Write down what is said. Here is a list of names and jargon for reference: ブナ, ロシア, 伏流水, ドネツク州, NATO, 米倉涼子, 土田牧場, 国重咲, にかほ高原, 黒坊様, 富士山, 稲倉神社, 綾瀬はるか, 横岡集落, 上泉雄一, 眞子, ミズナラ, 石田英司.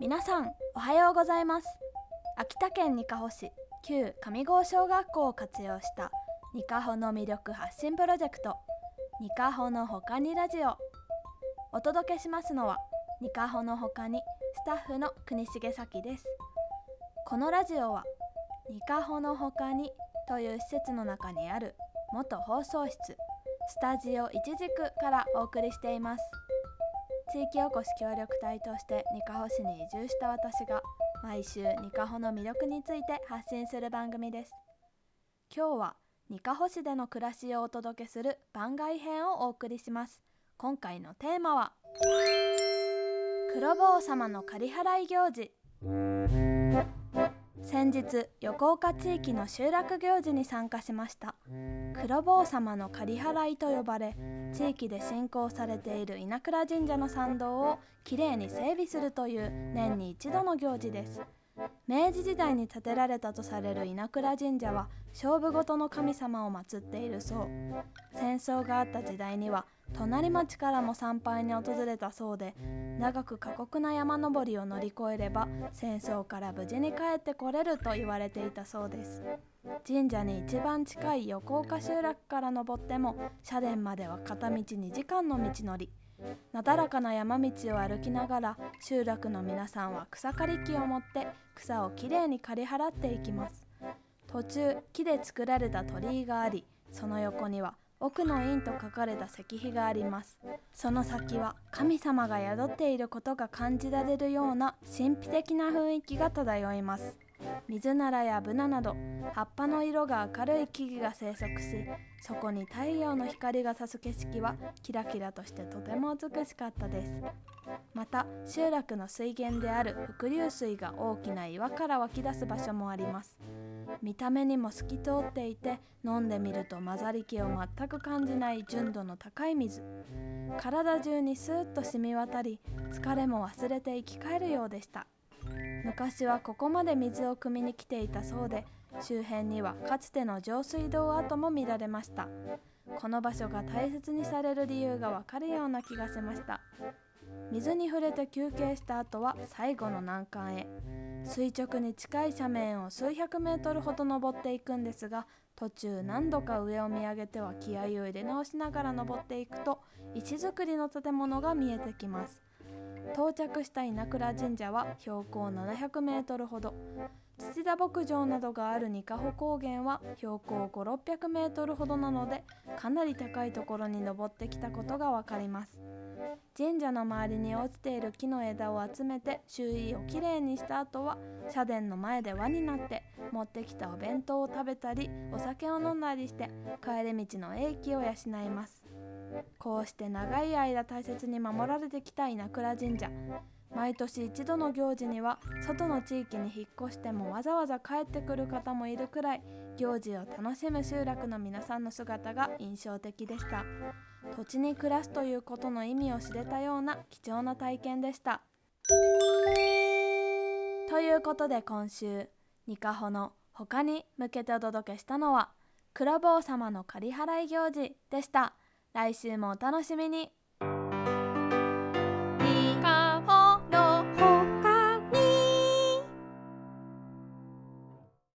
皆さんおはようございます。秋田県にかほ市旧上郷小学校を活用したにかほの魅力発信プロジェクト、にかほのほかにラジオ。お届けしますのはにかほのほかにスタッフの国重咲です。このラジオはにかほのほかにという施設の中にある元放送室スタジオいちじくからお送りしています。地域おこし協力隊としてにかほ市に移住した私が毎週にかほの魅力について発信する番組です。今日はにかほ市での暮らしをお届けする番外編をお送りします。今回のテーマは黒坊様の刈り払い行事。先日横岡地域の集落行事に参加しました。黒坊様の刈り払いと呼ばれ、地域で信仰されている稲倉神社の参道をきれいに整備するという年に一度の行事です。明治時代に建てられたとされる稲倉神社は勝負事の神様を祀っているそう。戦争があった時代には隣町からも参拝に訪れたそうで、長く過酷な山登りを乗り越えれば戦争から無事に帰ってこれると言われていたそうです。神社に一番近い横岡集落から登っても社殿までは片道2時間の道のり。なだらかな山道を歩きながら集落の皆さんは草刈り機を持って草をきれいに刈り払っていきます。途中、木で作られた鳥居があり、その横には奥の院と書かれた石碑があります。その先は神様が宿っていることが感じられるような神秘的な雰囲気が漂います。ミズナラやブナなど葉っぱの色が明るい木々が生息し、そこに太陽の光が差す景色はキラキラとしてとても美しかったです。また集落の水源である伏流水が大きな岩から湧き出す場所もあります。見た目にも透き通っていて、飲んでみると混ざり気を全く感じない純度の高い水。体中にスーッと染み渡り、疲れも忘れて生き返るようでした。昔はここまで水を汲みに来ていたそうで、周辺にはかつての上水道跡も見られました。この場所が大切にされる理由がわかるような気がしました。水に触れて休憩した後は最後の難関へ。垂直に近い斜面を数百メートルほど登っていくんですが、途中何度か上を見上げては気合を入れ直しながら登っていくと、石造りの建物が見えてきます。到着した稲倉神社は標高700メートルほど、土田牧場などがあるにかほ高原は標高5、600メートルほどなので、かなり高いところに登ってきたことがわかります。神社の周りに落ちている木の枝を集めて周囲をきれいにした後は、社殿の前で輪になって持ってきたお弁当を食べたりお酒を飲んだりして、帰り道の英気を養います。こうして長い間大切に守られてきた稲倉神社。毎年一度の行事には外の地域に引っ越してもわざわざ帰ってくる方もいるくらい、行事を楽しむ集落の皆さんの姿が印象的でした。土地に暮らすということの意味を知れたような貴重な体験でした。ということで、今週にかほの他に向けてお届けしたのは黒坊様の刈り払い行事でした。来週もお楽しみに。